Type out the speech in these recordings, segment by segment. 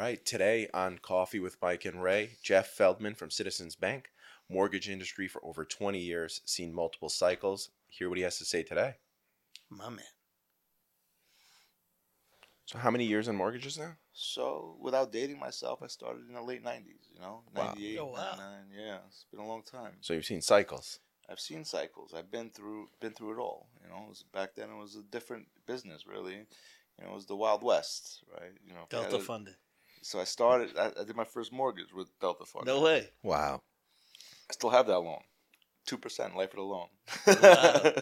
right, today on Coffee with Mike and Ray, Jeff Feldman from Citizens Bank, mortgage industry for over 20 years, seen multiple cycles. Hear what he has to say today. My man. So how many years in mortgages now? So without dating myself, I started in the late 90s, you know, 98, 99, yeah, it's been a long time. So you've seen cycles. I've seen cycles. I've been through it all, you know. It was, back then it was a different business, really. You know, it was the Wild West, right? You know, Delta funded. So I started, I did my first mortgage with Delta Farm. No way. Wow. I still have that loan. 2% life of the loan. Wow.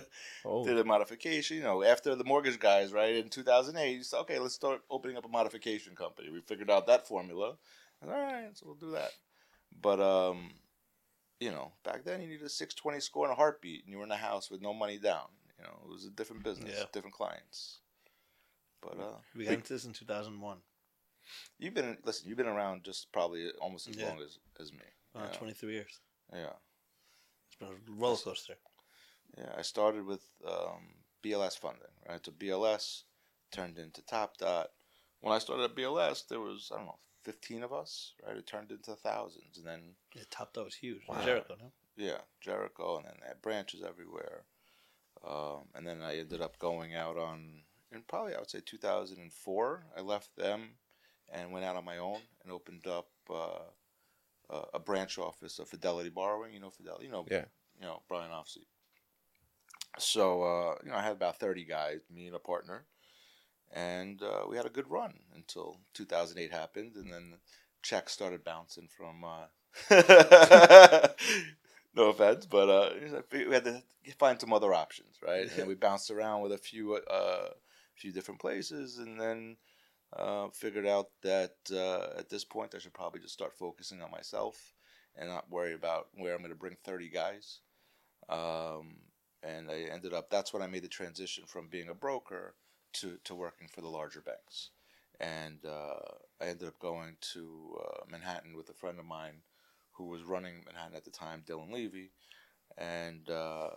Oh. Did a modification, you know, after the mortgage guys, right, in 2008, you said, okay, let's start opening up a modification company. We figured out that formula. And, all right, so we'll do that. But, you know, back then you needed a 620 score in a heartbeat, and you were in a house with no money down. You know, it was a different business, different clients. But we got into this in 2001. You've been around just probably almost as long as me. 23 years. Yeah. It's been a roller coaster. Yeah, I started with BLS funding, right? So BLS turned into Top Dot. When I started at BLS, there was, I don't know, 15 of us, right? It turned into thousands. And then Top Dot was huge. Wow. Jericho, no? Yeah, Jericho, and then they had branches everywhere. And then I ended up going out on, and probably I would say 2004, I left them and went out on my own and opened up a branch office of Fidelity Borrowing. You know Fidelity, you know Brian Offsey. So you know, I had about 30 guys, me and a partner, and we had a good run until 2008 happened, and then checks started bouncing from. No offense, but we had to find some other options, right? And we bounced around with a few different places, and then figured out that at this point I should probably just start focusing on myself and not worry about where I'm going to bring 30 guys. And I ended up, that's when I made the transition from being a broker to working for the larger banks. And I ended up going to Manhattan with a friend of mine who was running Manhattan at the time, Dylan Levy, and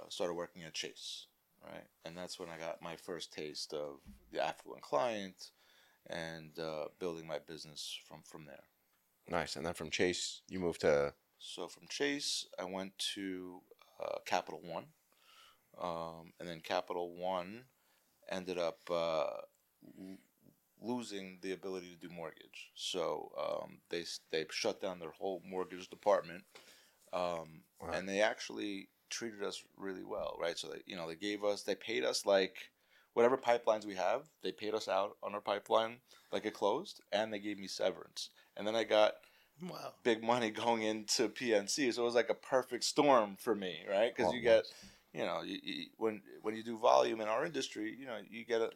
started working at Chase, right? And that's when I got my first taste of the affluent client and building my business from there. Nice. And then from Chase, you moved to? So from Chase, I went to Capital One. And then Capital One ended up losing the ability to do mortgage. So they shut down their whole mortgage department, wow. And they actually treated us really well, right? So they paid us like whatever pipelines we have, they paid us out on our pipeline like it closed, and they gave me severance. And then I got big money going into PNC. So it was like a perfect storm for me, right? Because you get... You know, when you do volume in our industry, you know, you get a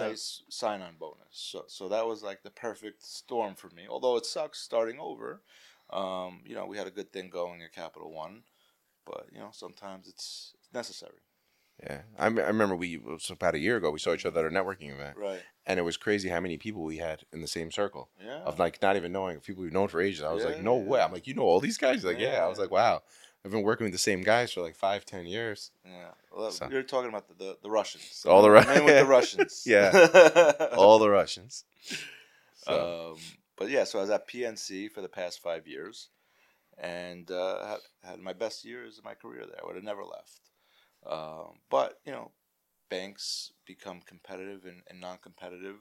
nice sign-on bonus. So that was like the perfect storm for me. Although it sucks starting over, you know, we had a good thing going at Capital One, but you know, sometimes it's necessary. Yeah, I remember it was about a year ago we saw each other at a networking event, right? And it was crazy how many people we had in the same circle. Yeah. Of like not even knowing people we've known for ages. I was like, no way. I'm like, you know all these guys? He's like, yeah. I was like, wow. I've been working with the same guys for like 5-10 years. Yeah, well, so. You're talking about the Russians. All the Russians. With the Russians. Yeah, all the Russians. So. But yeah, so I was at PNC for the past 5 years, and had my best years of my career there. I would have never left. But you know, banks become competitive and non-competitive.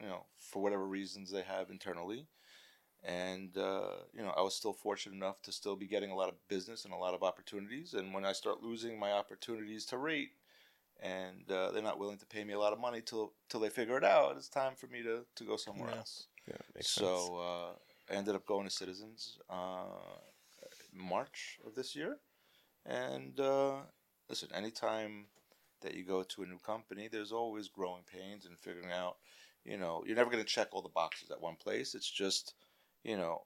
You know, for whatever reasons they have internally. And, you know, I was still fortunate enough to still be getting a lot of business and a lot of opportunities. And when I start losing my opportunities to rate and they're not willing to pay me a lot of money till they figure it out, it's time for me to go somewhere else. Yeah, makes sense. So I ended up going to Citizens March of this year. And listen, anytime that you go to a new company, there's always growing pains and figuring out, you know, you're never going to check all the boxes at one place. It's just... You know,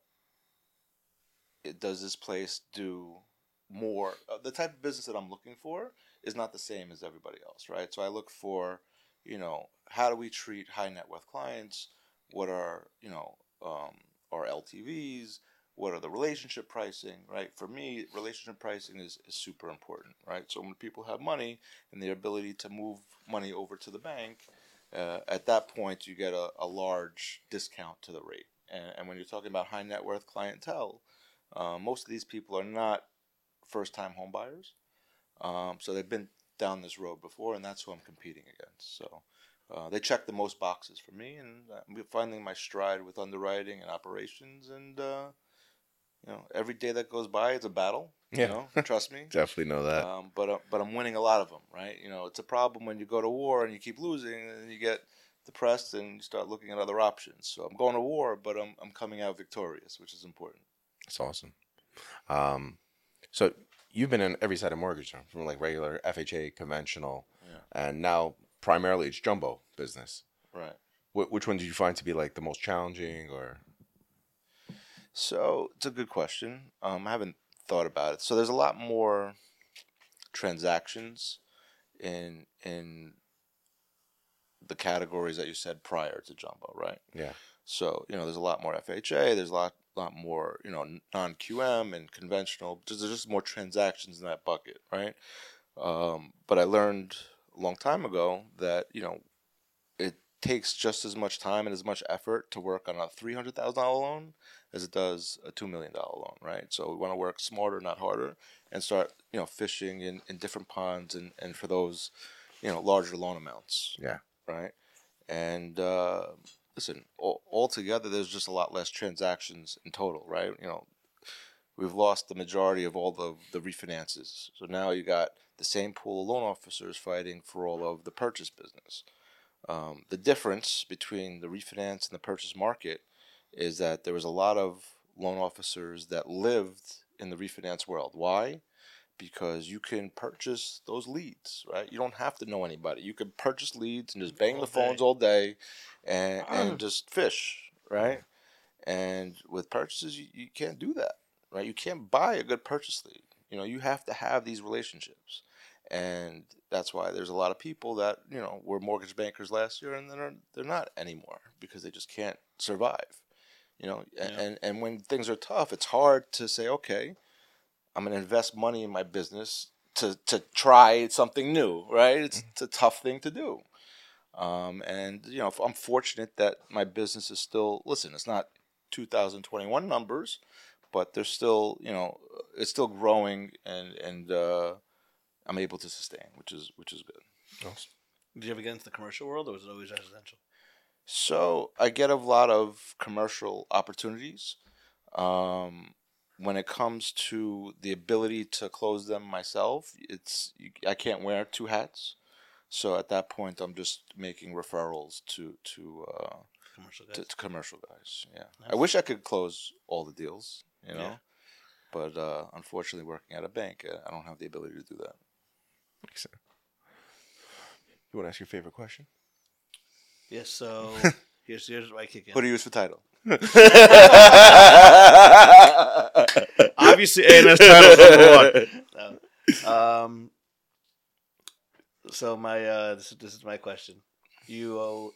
does this place do more? The type of business that I'm looking for is not the same as everybody else, right? So I look for, you know, how do we treat high net worth clients? What are, you know, our LTVs? What are the relationship pricing, right? For me, relationship pricing is super important, right? So when people have money and the ability to move money over to the bank, at that point you get a large discount to the rate. And when you're talking about high net worth clientele, most of these people are not first-time home buyers. So they've been down this road before, and that's who I'm competing against. So they check the most boxes for me, and I'm finding my stride with underwriting and operations. And you know, every day that goes by, it's a battle. Yeah. You know, trust me. Definitely know that. But I'm winning a lot of them, right? You know, it's a problem when you go to war and you keep losing, and you get depressed and you start looking at other options. So I'm going to war, but I'm coming out victorious, which is important. That's awesome. So you've been in every side of mortgage, from like regular FHA, conventional, and now primarily it's jumbo business. Right. Which one did you find to be like the most challenging, or? So it's a good question. I haven't thought about it. So there's a lot more transactions in the categories that you said prior to jumbo, right? Yeah. So, you know, there's a lot more FHA, there's a lot more, you know, non-QM and conventional. There's just more transactions in that bucket, right? But I learned a long time ago that, you know, it takes just as much time and as much effort to work on a $300,000 loan as it does a $2 million loan, right? So we want to work smarter, not harder, and start, you know, fishing in different ponds and for those, you know, larger loan amounts. Yeah. Right? And listen, altogether, there's just a lot less transactions in total, right? You know, we've lost the majority of all the refinances. So now you got the same pool of loan officers fighting for all of the purchase business. The difference between the refinance and the purchase market is that there was a lot of loan officers that lived in the refinance world. Why? Because you can purchase those leads, right? You don't have to know anybody. You can purchase leads and just bang the phones all day and just fish, right? And with purchases, you can't do that, right? You can't buy a good purchase lead. You know, you have to have these relationships. And that's why there's a lot of people that, you know, were mortgage bankers last year and they're not anymore because they just can't survive. You know, and when things are tough, it's hard to say, okay, I'm going to invest money in my business to try something new, right? It's a tough thing to do. And, you know, I'm fortunate that my business is still, listen, it's not 2021 numbers, but they're still, you know, it's still growing and I'm able to sustain, which is good. Awesome. Did you ever get into the commercial world or was it always residential? So I get a lot of commercial opportunities. When it comes to the ability to close them myself, I can't wear two hats. So at that point, I'm just making referrals to commercial guys. To commercial guys. Yeah, nice. I wish I could close all the deals, you know, but unfortunately, working at a bank, I don't have the ability to do that. Makes sense. You want to ask your favorite question? Yes, so here's where I kick in. Who do you use for title? Obviously, A&S title number one. So my this is my question. You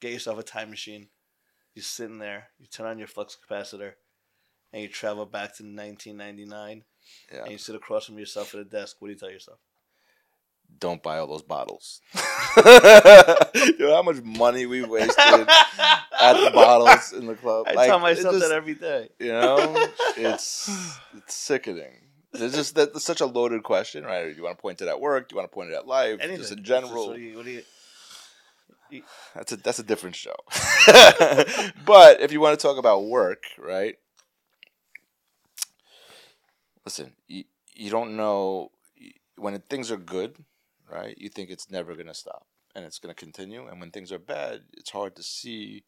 get yourself a time machine. You sit in there. You turn on your flux capacitor, and you travel back to 1999. Yeah. And you sit across from yourself at a desk. What do you tell yourself? Don't buy all those bottles. You know how much money we wasted at the bottles in the club. I tell myself that every day. You know, it's sickening. It's just that it's such a loaded question, right? Do you want to point it at work? Do you want to point it at life? Anything. Just in general. What do you that's a different show. But if you want to talk about work, right? Listen, you don't know when things are good. Right? You think it's never going to stop and it's going to continue. And when things are bad, it's hard to see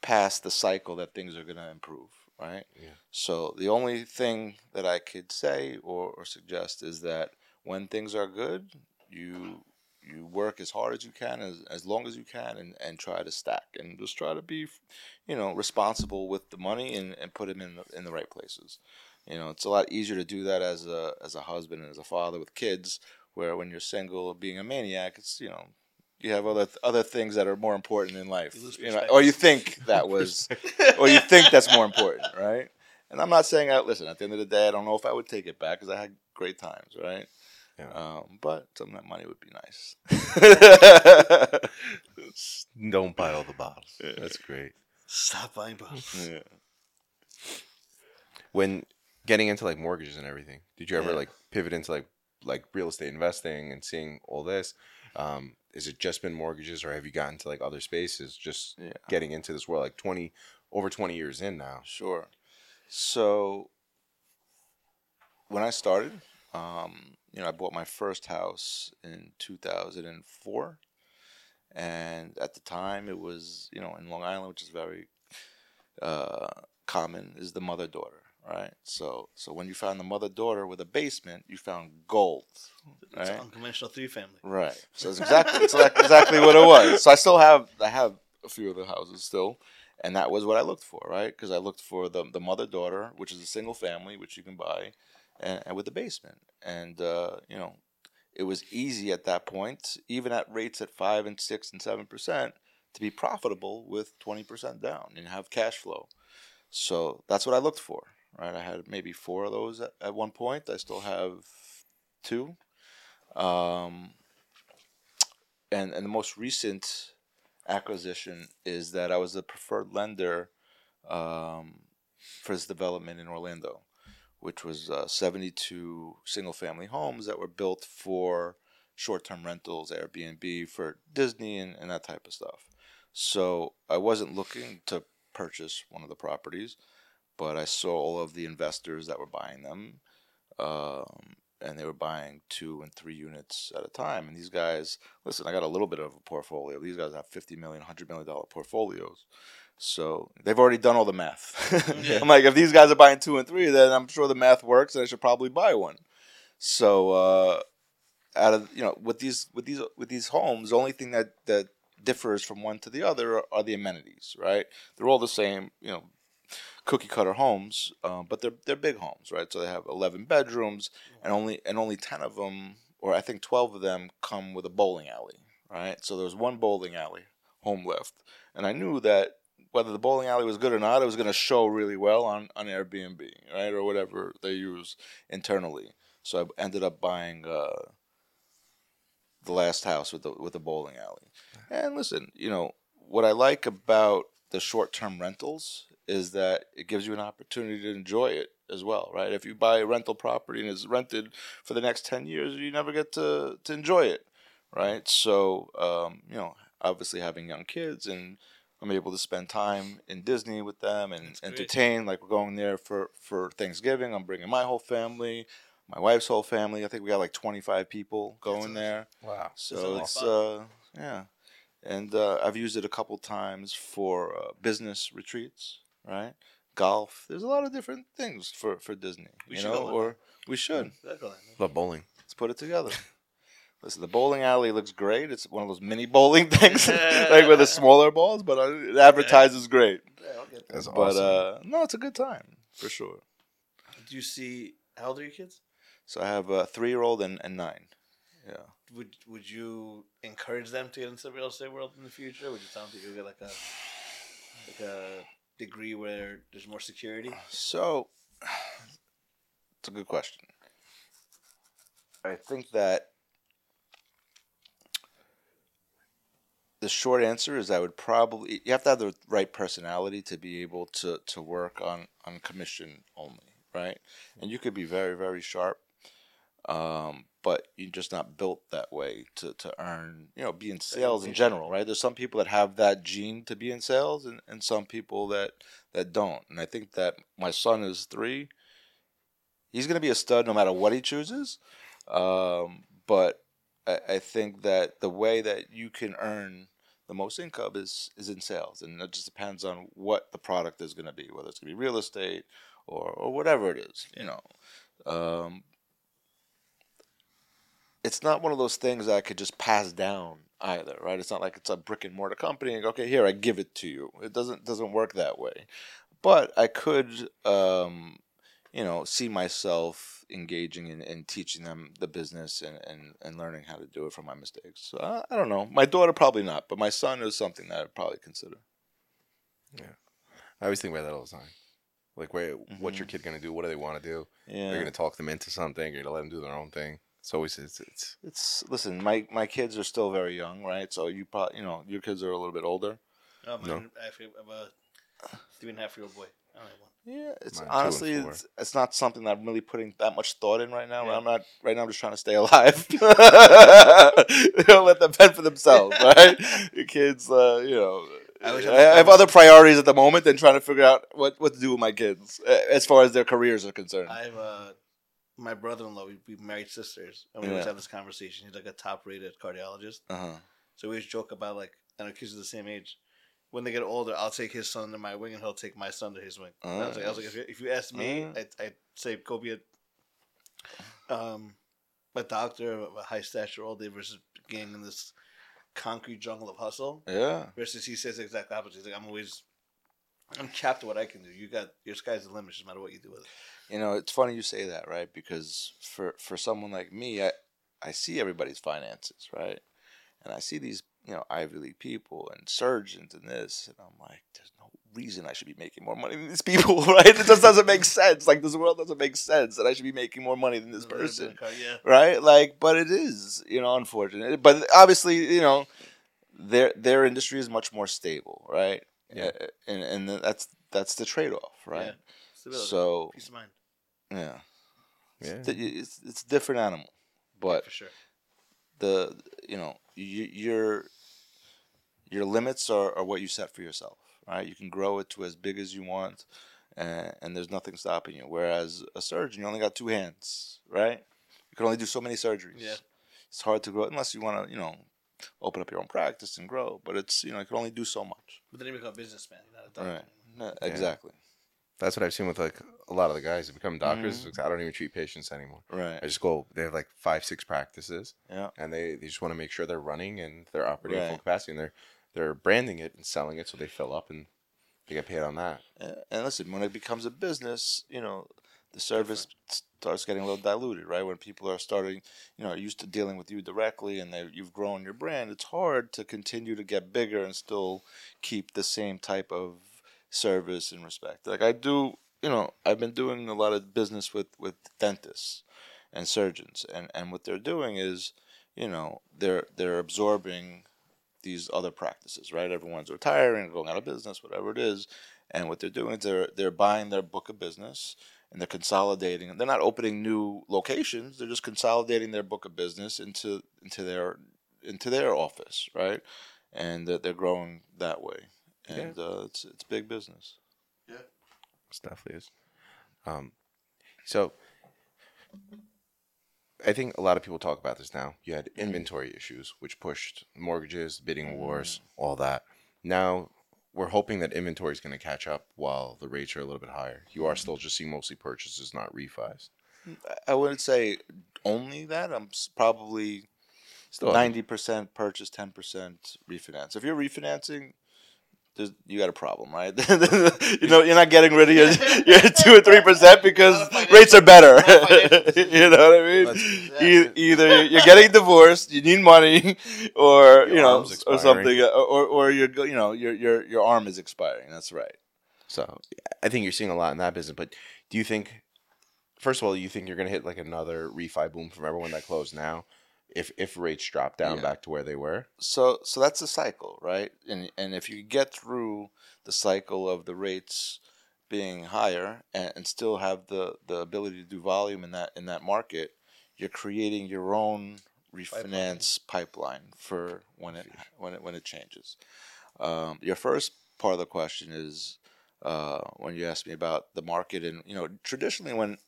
past the cycle that things are going to improve. Right? Yeah. So the only thing that I could say or suggest is that when things are good, you work as hard as you can, as long as you can, and try to stack and just try to be, you know, responsible with the money and put them in the right places. You know, it's a lot easier to do that as a husband and as a father with kids. Where when you're single, being a maniac, it's, you know, you have other things that are more important in life, you know, or you think that was, or you think that's more important, right? And I'm not saying listen, at the end of the day, I don't know if I would take it back because I had great times, right? Yeah. But some of that money would be nice. Don't buy all the bottles. Yeah. That's great. Stop buying books. Yeah. When getting into like mortgages and everything, did you ever like pivot into like real estate investing and seeing all this? Is it just been mortgages, or have you gotten to like other spaces? Just getting into this world, like over 20 years in now. Sure. So when I started, I bought my first house in 2004, and at the time it was, in Long Island, which is very common, is the mother-daughter, right? So when you found the mother-daughter with a basement, you found gold. Right? It's unconventional three-family. Right. So it's exactly what it was. So I have a few of the houses still, and that was what I looked for, right? Because I looked for the mother-daughter, which is a single family, which you can buy, and with the basement. And, it was easy at that point, even at rates at 5 and 6 and 7%, to be profitable with 20% down and have cash flow. So that's what I looked for, right? I had maybe 4 of those at one point. I still have 2. And the most recent acquisition is that I was the preferred lender for this development in Orlando, which was 72 single-family homes that were built for short-term rentals, Airbnb, for Disney and that type of stuff. So I wasn't looking to purchase one of the properties, but I saw all of the investors that were buying them, and they were buying 2 and 3 units at a time. And these guys, listen, I got a little bit of a portfolio. These guys have $50 million, $100 million portfolios. So they've already done all the math. Yeah. I'm like, if these guys are buying 2 and 3, then I'm sure the math works, and I should probably buy one. So with these homes, the only thing that differs from one to the other are the amenities, right? They're all the same, cookie cutter homes, but they're big homes, right? So they have 11 bedrooms, and only 10 of them, or I think 12 of them, come with a bowling alley, right? So there's one bowling alley home left, and I knew that. Whether the bowling alley was good or not, it was going to show really well on Airbnb, right, or whatever they use internally. So I ended up buying the last house with the bowling alley. And listen, what I like about the short-term rentals is that it gives you an opportunity to enjoy it as well, right? If you buy a rental property and it's rented for the next 10 years, you never get to enjoy it, right? So, obviously having young kids and I'm able to spend time in Disney with them and entertain. Like, we're going there for Thanksgiving. I'm bringing my whole family, my wife's whole family. I think we got like 25 people going there. Wow. So it's, yeah. And I've used it a couple times for business retreats, right? Golf. There's a lot of different things for Disney. We should. Love bowling. Let's put it together. Listen, the bowling alley looks great. It's one of those mini bowling things, like with the smaller balls, but it advertises great. Yeah, I'll get that. That's awesome. But no, it's a good time for sure. Do you see? How old are your kids? So I have a 3-year-old and 9. Yeah. Would you encourage them to get into the real estate world in the future? Would you tell them that you get like a degree where there's more security? So, it's a good question. I think that. The short answer is I would probably – you have to have the right personality to be able to work on commission only, right? And you could be very, very sharp, but you're just not built that way to earn – be in sales in general, right? There's some people that have that gene to be in sales and some people that don't. And I think that my son is 3. He's going to be a stud no matter what he chooses, but – I think that the way that you can earn the most income is in sales, and it just depends on what the product is going to be, whether it's going to be real estate or whatever it is. It's not one of those things that I could just pass down either, right? It's not like it's a brick and mortar company and okay, here I give it to you. It doesn't work that way, but I could see myself engaging and teaching them the business and learning how to do it from my mistakes. So I don't know. My daughter probably not, but my son is something that I'd probably consider. Yeah, I always think about that all the time. Like, what's your kid gonna do? What do they want to do? Yeah, you're gonna talk them into something. You're gonna let them do their own thing. It's always it's. Listen, my kids are still very young, right? So your kids are a little bit older. No, actually, I'm 3.5-year-old boy. I don't have one. Yeah, it's honestly, it's not something that I'm really putting that much thought in right now. Yeah. Right now, I'm just trying to stay alive. They don't let them fend for themselves, right? Your kids, you know. I have other priorities at the moment than trying to figure out what to do with my kids as far as their careers are concerned. I have my brother-in-law, we married sisters, and we always have this conversation. He's like a top-rated cardiologist. Uh-huh. So we always joke about, like, and our kids are the same age. When they get older, I'll take his son to my wing, and he'll take my son to his wing. And I was like, if you asked me, I'd say go be a doctor of a high stature all day versus being in this concrete jungle of hustle. Yeah. Versus he says the exact opposite. He's like, I'm capped to what I can do. Your sky's the limit, no matter what you do with it. You know, it's funny you say that, right? Because for someone like me, I see everybody's finances, right? And I see these, you know, Ivy League people and surgeons and this. And I'm like, there's no reason I should be making more money than these people, right? It just doesn't make sense. Like, this world doesn't make sense that I should be making more money than this person, right? Like, but it is, you know, unfortunate. But obviously, you know, their industry is much more stable, right? Yeah. And that's the trade-off, right? Yeah. Stability. So, peace of mind. Yeah. Yeah. It's a different animal. But yeah, for sure. Your limits are what you set for yourself, right? You can grow it to as big as you want, and there's nothing stopping you. Whereas a surgeon, you only got two hands, right? You can only do so many surgeries. Yeah. It's hard to grow unless you want to, you know, open up your own practice and grow. But it's, you know, you can only do so much. But then you become a businessman, not a doctor. Right. No, exactly. Yeah. That's what I've seen with, like, a lot of the guys that become doctors. Mm-hmm. I don't even treat patients anymore. Right. I just go, they have, like, 5-6 practices. Yeah. And they just want to make sure they're running and they're operating at full capacity. And they're branding it and selling it, so they fill up and they get paid on that. And listen, when it becomes a business, you know, the service starts getting a little diluted, right? When people are starting, you know, used to dealing with you directly, and you've grown your brand, it's hard to continue to get bigger and still keep the same type of service and respect. Like, I do, you know, I've been doing a lot of business with dentists and surgeons, and what they're doing is, you know, they're absorbing these other practices, right? Everyone's retiring, going out of business, whatever it is, and what they're doing is they're buying their book of business, and they're consolidating. They're not opening new locations, they're just consolidating their book of business into their office, right? And they're growing that way. And it's big business. Yeah, it definitely is. So I think a lot of people talk about this now. You had inventory issues, which pushed mortgages, bidding wars, all that. Now we're hoping that inventory is going to catch up while the rates are a little bit higher. You are still just seeing mostly purchases, not refis. I wouldn't say only that. I'm probably still 90% purchase, 10% refinance. If you're refinancing, you got a problem, right? You know, you're not getting rid of your 2 or 3% because rates are better. You know what I mean? Either you're getting divorced, you need money, or you know, or something, or your arm is expiring. That's right. So I think you're seeing a lot in that business. But do you think, first of all, you think you're going to hit like another refi boom from everyone that closed now? If rates drop down back to where they were, so that's the cycle, right? And if you get through the cycle of the rates being higher and still have the ability to do volume in that market, you're creating your own refinance pipeline for when it changes. Your first part of the question is when you asked me about the market, and you know, traditionally when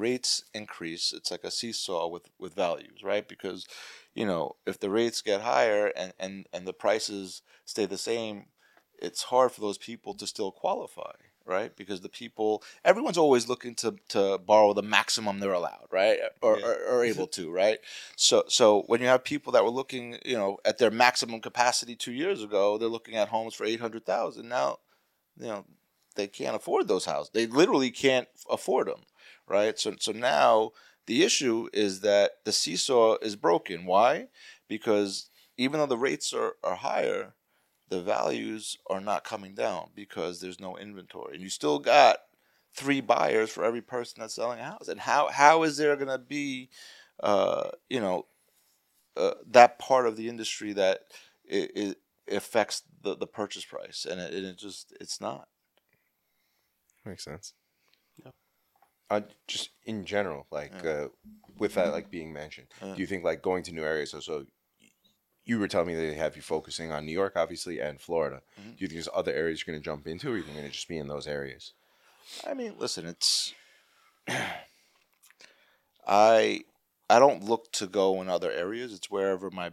rates increase, it's like a seesaw with values, right? Because, you know, if the rates get higher and the prices stay the same, it's hard for those people to still qualify, right? Because everyone's always looking to borrow the maximum they're allowed, right? Or able to, right? So when you have people that were looking, you know, at their maximum capacity 2 years ago, they're looking at homes for $800,000. Now, you know, they can't afford those houses. They literally can't afford them. Right, so now the issue is that the seesaw is broken. Why? Because even though the rates are higher, the values are not coming down because there's no inventory, and you still got 3 buyers for every person that's selling a house. And how is there going to be, that part of the industry that it affects the purchase price, and it's not. Makes sense. Yeah. Just in general, like with that, like being mentioned, do you think like going to new areas? So you were telling me that they have you focusing on New York, obviously, and Florida. Mm-hmm. Do you think there's other areas you're going to jump into, or are you going to just be in those areas? I mean, listen, it's I don't look to go in other areas. It's wherever my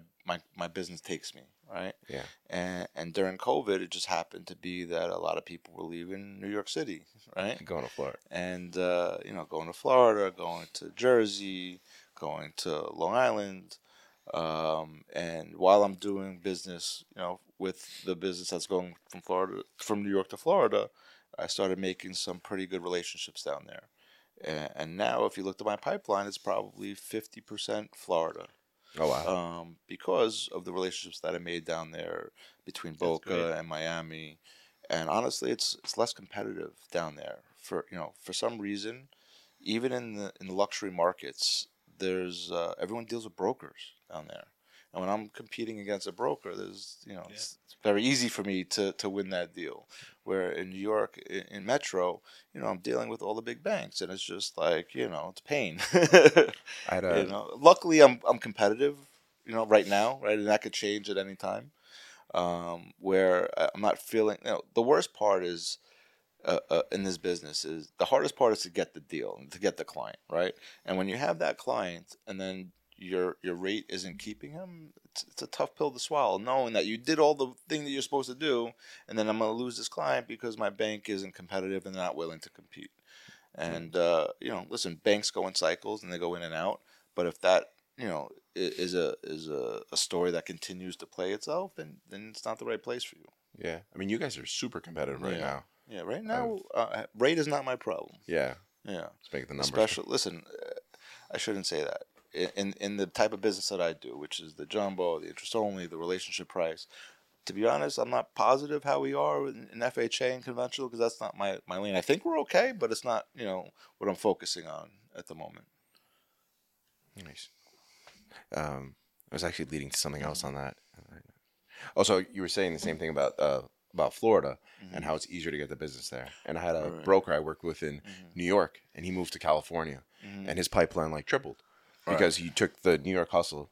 business takes me, right? Yeah. And during COVID, it just happened to be that a lot of people were leaving New York City, right? Going to Florida. And, going to Florida, going to Jersey, going to Long Island. And while I'm doing business, with the business that's going from New York to Florida, I started making some pretty good relationships down there. And now, if you looked at my pipeline, it's probably 50% Florida. Oh, wow. Because of the relationships that I made down there between Boca and Miami. And honestly, it's less competitive down there. For some reason, even in the luxury markets, there's everyone deals with brokers down there. And when I'm competing against a broker, there's it's very easy for me to win that deal. Where in New York, in Metro, I'm dealing with all the big banks, and it's just like it's pain. Luckily, I'm competitive, right now, right, and that could change at any time. Where I'm not feeling, the worst part is in this business is the hardest part is to get the deal, to get the client, right? And when you have that client, and then your rate isn't keeping him, it's a tough pill to swallow, knowing that you did all the thing that you're supposed to do, and then I'm going to lose this client because my bank isn't competitive and not willing to compete. And, listen, banks go in cycles and they go in and out, but if that, is a story that continues to play itself, then it's not the right place for you. Yeah. I mean, you guys are super competitive right now. Yeah, right now, rate is not my problem. Yeah. Yeah. Let's make the numbers. Listen, I shouldn't say that. In the type of business that I do, which is the jumbo, the interest only, the relationship price, to be honest, I'm not positive how we are in FHA and conventional because that's not my lane. I think we're okay, but it's not what I'm focusing on at the moment. Nice. I was actually leading to something else on that. Also, you were saying the same thing about Florida and how it's easier to get the business there. And I had a broker I worked with in New York, and he moved to California, and his pipeline like tripled. Because you took the New York hustle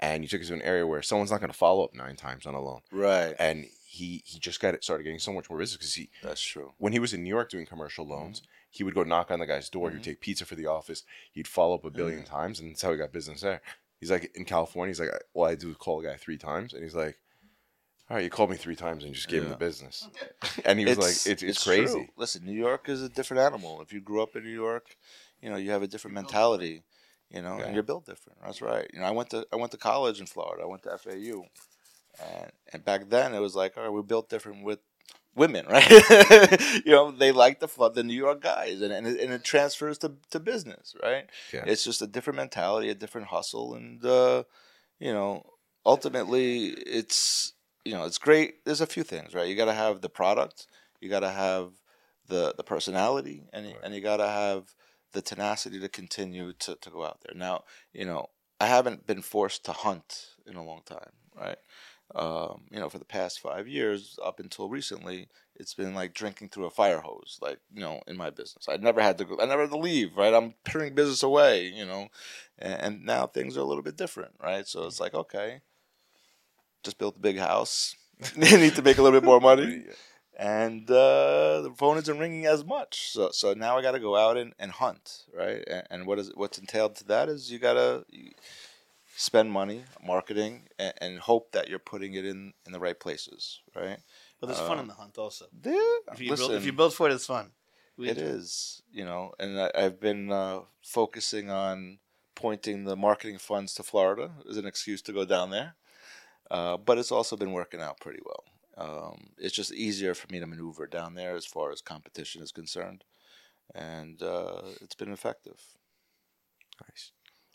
and you took it to an area where someone's not going to follow up 9 times on a loan. Right. And he just started getting so much more business because that's true. When he was in New York doing commercial loans, he would go knock on the guy's door. He would take pizza for the office. He'd follow up a billion times, and that's how he got business there. He's like, in California, he's like, all I do is call a guy 3 times. And he's like, all right, you called me 3 times and just gave him the business. And he was it's crazy. True. Listen, New York is a different animal. If you grew up in New York, you have a different mentality. And you're built different. That's right. I went to college in Florida. I went to FAU, and back then it was like, all right, we're built different with women, right? They like the New York guys, and it transfers to business, right? Yeah. It's just a different mentality, a different hustle, and ultimately it's it's great. There's a few things, right? You got to have the product, you got to have the personality, and you got to have the tenacity to continue to go out there. Now, I haven't been forced to hunt in a long time, right? For the past 5 years, up until recently, it's been like drinking through a fire hose, like, in my business. I never had to leave, right? I'm turning business away, and now things are a little bit different, right? So it's like, okay, just built a big house. Need to make a little bit more money. And the phone isn't ringing as much, so now I got to go out and hunt, right? And what's entailed to that is you got to spend money, marketing, and hope that you're putting it in the right places, right? But there's fun in the hunt also. Yeah, if you build for it, it's fun. And I've been focusing on pointing the marketing funds to Florida as an excuse to go down there, but it's also been working out pretty well. It's just easier for me to maneuver down there as far as competition is concerned, and it's been effective. Nice.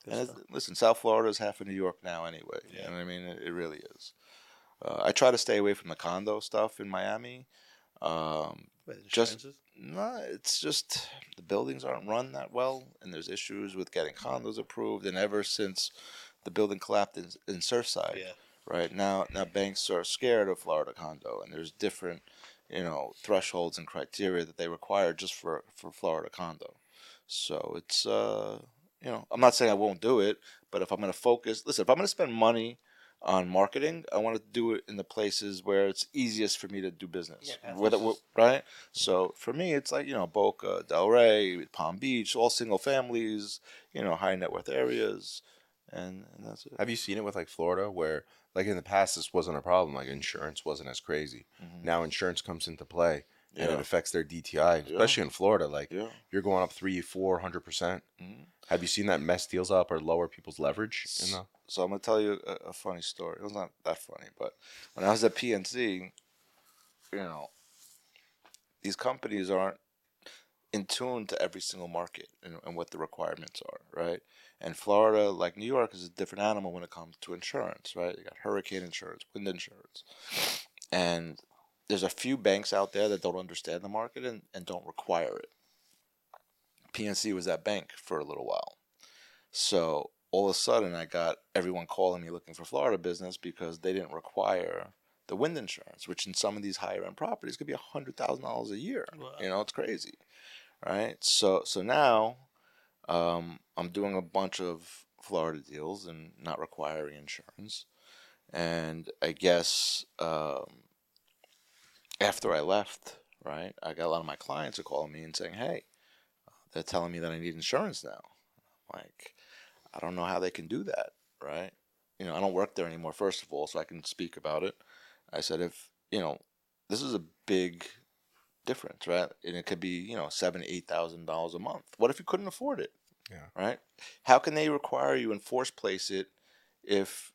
And listen, South Florida is half of New York now anyway. Yeah. You know what I mean? It really is. I try to stay away from the condo stuff in Miami. It's just the buildings aren't run that well, and there's issues with getting condos approved. And ever since the building collapsed in Surfside. Right now banks are scared of Florida condo, and there's different thresholds and criteria that they require just for Florida condo. So it's, I'm not saying I won't do it, but if I'm going to focus, listen, if I'm going to spend money on marketing, I want to do it in the places where it's easiest for me to do business. Yeah, right? So for me, it's like, Boca, Delray, Palm Beach, all single families, high net worth areas. And that's it. Have you seen it with Florida where in the past this wasn't a problem, insurance wasn't as crazy. Mm-hmm. Now insurance comes into play and it affects their DTI, especially in Florida. You're going up 300-400%. Mm-hmm. Have you seen that mess deals up or lower people's leverage? So I'm gonna tell you a funny story. It was not that funny, but when I was at PNC, these companies aren't in tune to every single market and what the requirements are, right? And Florida, like New York, is a different animal when it comes to insurance, right? You got hurricane insurance, wind insurance. And there's a few banks out there that don't understand the market and don't require it. PNC was that bank for a little while. So all of a sudden, I got everyone calling me looking for Florida business because they didn't require the wind insurance, which in some of these higher-end properties could be $100,000 a year. Wow. It's crazy, right? So now... I'm doing a bunch of Florida deals and not requiring insurance. And I guess after I left, right, I got a lot of my clients are calling me and saying, hey, they're telling me that I need insurance now. I don't know how they can do that, right? I don't work there anymore, first of all, so I can speak about it. I said, this is a big difference, right? And it could be, $7,000-$8,000 a month. What if you couldn't afford it? Yeah. Right? How can they require you and force place it if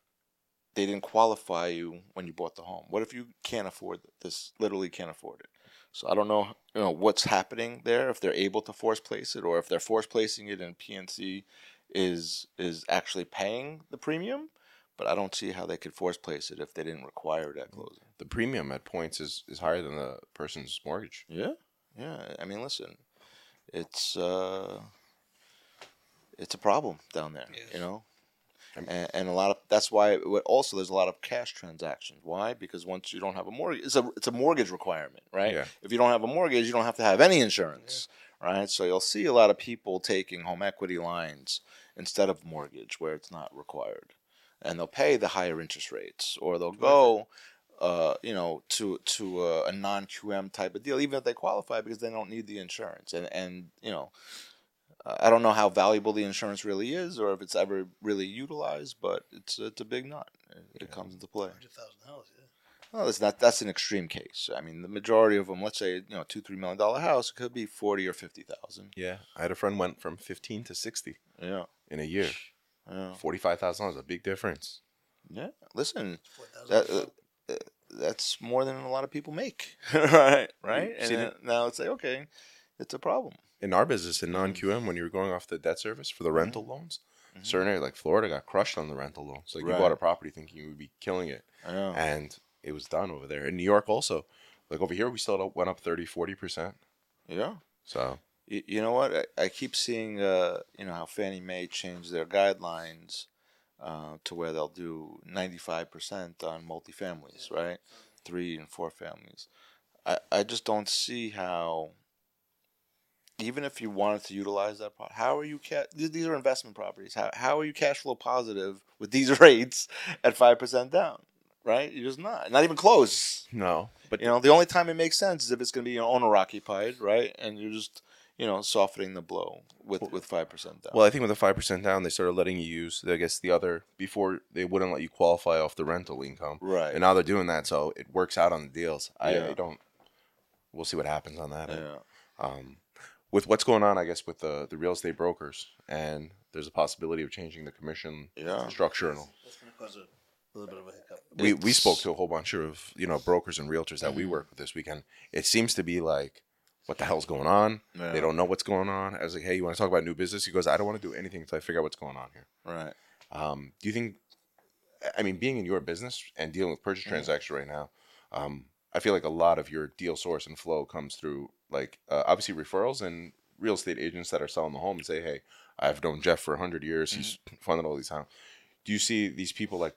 they didn't qualify you when you bought the home? What if you can't afford this, literally can't afford it? So I don't know, what's happening there, if they're able to force place it or if they're force placing it and PNC is actually paying the premium, but I don't see how they could force place it if they didn't require it at closing. The premium at points is higher than the person's mortgage. Yeah. Yeah. I mean, listen, it's a problem down there, yes. And a lot of that's why also there's a lot of cash transactions. Why? Because once you don't have a mortgage, it's a mortgage requirement, right? Yeah. If you don't have a mortgage, you don't have to have any insurance, right? So you'll see a lot of people taking home equity lines instead of mortgage where it's not required, and they'll pay the higher interest rates, or they'll go, to a non-QM type of deal, even if they qualify because they don't need the insurance, and. I don't know how valuable the insurance really is or if it's ever really utilized, but it's a big nut. It comes into play. $100,000, yeah. Well, that's an extreme case. I mean, the majority of them, let's say, $2-3 million house, it could be $40,000 or $50,000. Yeah. I had a friend went from 15 to 60. Yeah. In a year. Yeah. $45,000 is a big difference. Yeah. Listen, that's more than a lot of people make. Right? And now it's like, okay, it's a problem. In our business, in non-QM, when you were going off the debt service for the rental loans, certain area like Florida got crushed on the rental loans. Like you bought a property thinking you would be killing it, and it was done over there. In New York also, like over here, we still went up 30-40%. Yeah. So you know what? I keep seeing how Fannie Mae changed their guidelines to where they'll do 95% on multifamilies, right? 3 and 4 families. I just don't see how. Even if you wanted to utilize that product, how are you? These are investment properties. How are you cash flow positive with these rates at 5% down? Right? You're just not even close. No, but the only time it makes sense is if it's going to be owner occupied, right? And you're just softening the blow with 5% down. Well, I think with the 5% down, they started letting you use. I guess the other before they wouldn't let you qualify off the rental income, right? And now they're doing that, so it works out on the deals. I don't. We'll see what happens on that. Yeah. With what's going on, I guess, with the real estate brokers, and there's a possibility of changing the commission structure. That's going to cause a little bit of a hiccup. We spoke to a whole bunch of brokers and realtors that we work with this weekend. It seems to be like, what the hell's going on? Yeah. They don't know what's going on. I was like, hey, you want to talk about new business? He goes, I don't want to do anything until I figure out what's going on here. Right. Do you think, I mean, being in your business and dealing with purchase transactions right now, I feel like a lot of your deal source and flow comes through obviously referrals and real estate agents that are selling the home and say, hey, I've known Jeff for 100 years. He's funded all these houses. Do you see these people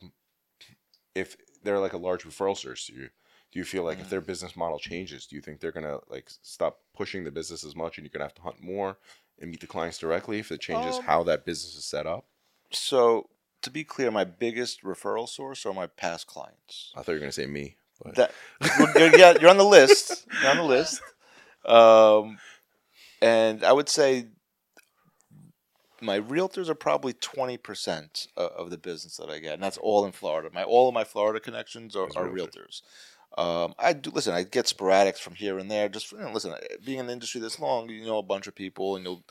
if they're a large referral source to you, Do you feel like if their business model changes, do you think they're going to like stop pushing the business as much and you're going to have to hunt more and meet the clients directly if it changes how that business is set up? So to be clear, my biggest referral source are my past clients. I thought you were going to say me. But. Yeah, you're on the list. You're on the list. And I would say my realtors are probably 20% of the business that I get, and that's all in Florida. All of my Florida connections are realtors. I get sporadics from here and there. Just being in the industry this long, you know a bunch of people, and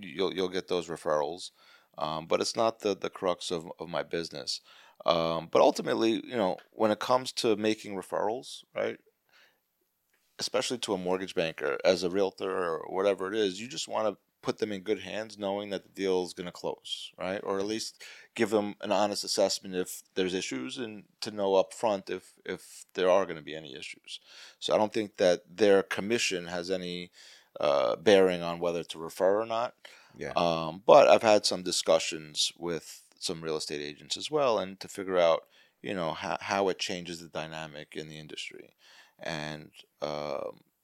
you'll get those referrals. But it's not the crux of my business. But ultimately, when it comes to making referrals, right, especially to a mortgage banker, as a realtor or whatever it is, you just want to put them in good hands knowing that the deal is going to close, right? Or at least give them an honest assessment if there's issues and to know up front if there are going to be any issues. So I don't think that their commission has any bearing on whether to refer or not. Yeah. But I've had some discussions with some real estate agents as well, and to figure out, how it changes the dynamic in the industry. And,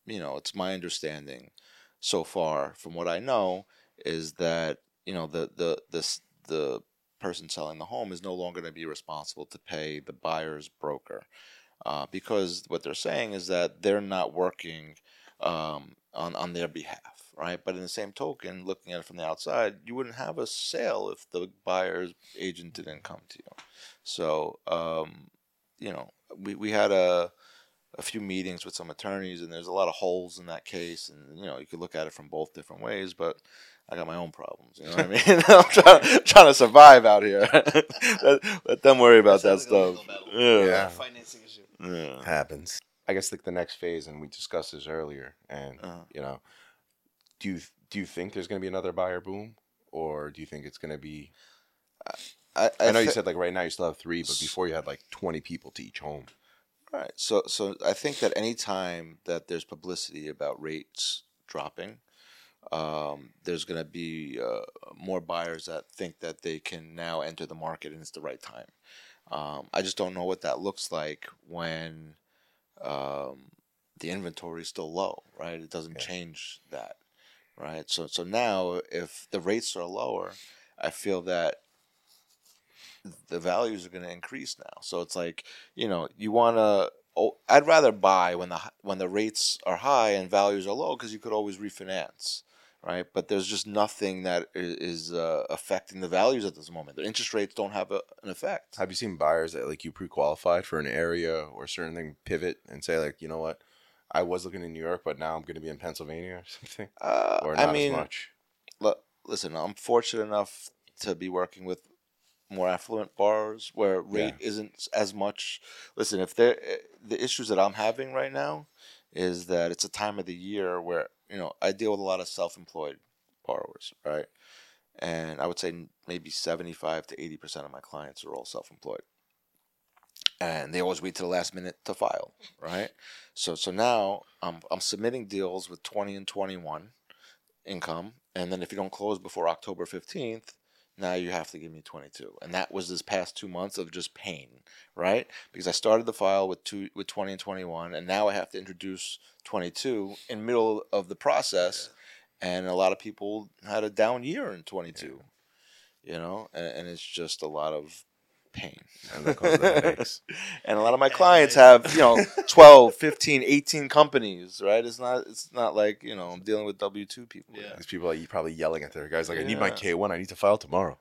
it's my understanding so far from what I know is that, the person selling the home is no longer going to be responsible to pay the buyer's broker, because what they're saying is that they're not working on their behalf. Right, but in the same token, looking at it from the outside, you wouldn't have a sale if the buyer's agent didn't come to you. So, we had a few meetings with some attorneys, and there's a lot of holes in that case, and you could look at it from both different ways. But I got my own problems. You know what I mean? I'm trying to survive out here. Let them worry about that stuff. Yeah, financing issue. Yeah. Happens. I guess the next phase, and we discussed this earlier, and Do you think there's going to be another buyer boom, or do you think it's going to be? I know you said right now you still have 3, but before you had 20 people to each home. Right. So I think that any time that there's publicity about rates dropping, there's going to be more buyers that think that they can now enter the market and it's the right time. I just don't know what that looks like when the inventory is still low. Right. It doesn't change that. Right, so now if the rates are lower, I feel that the values are going to increase now. So it's you want to. Oh, I'd rather buy when the rates are high and values are low because you could always refinance, right? But there's just nothing that is affecting the values at this moment. The interest rates don't have an effect. Have you seen buyers that you pre-qualified for an area or certain thing pivot and say you know what? I was looking in New York, but now I'm going to be in Pennsylvania or something, or not as much. Listen, I'm fortunate enough to be working with more affluent borrowers where rate isn't as much. Listen, if the issues that I'm having right now is that it's a time of the year where I deal with a lot of self-employed borrowers, right? And I would say maybe 75 to 80% of my clients are all self-employed. And they always wait to the last minute to file, right? So now I'm submitting deals with 20 and 21 income, and then if you don't close before October 15th, now you have to give me 22. And that was this past 2 months of just pain, right? Because I started the file with 20 and 21, and now I have to introduce 22 in the middle of the process, and a lot of people had a down year in 22, and it's just a lot of pain. And a lot of my clients have 12 15 18 companies, right? It's not like I'm dealing with W-2 people. These people are probably yelling at their guys I need my K-1, I need to file tomorrow.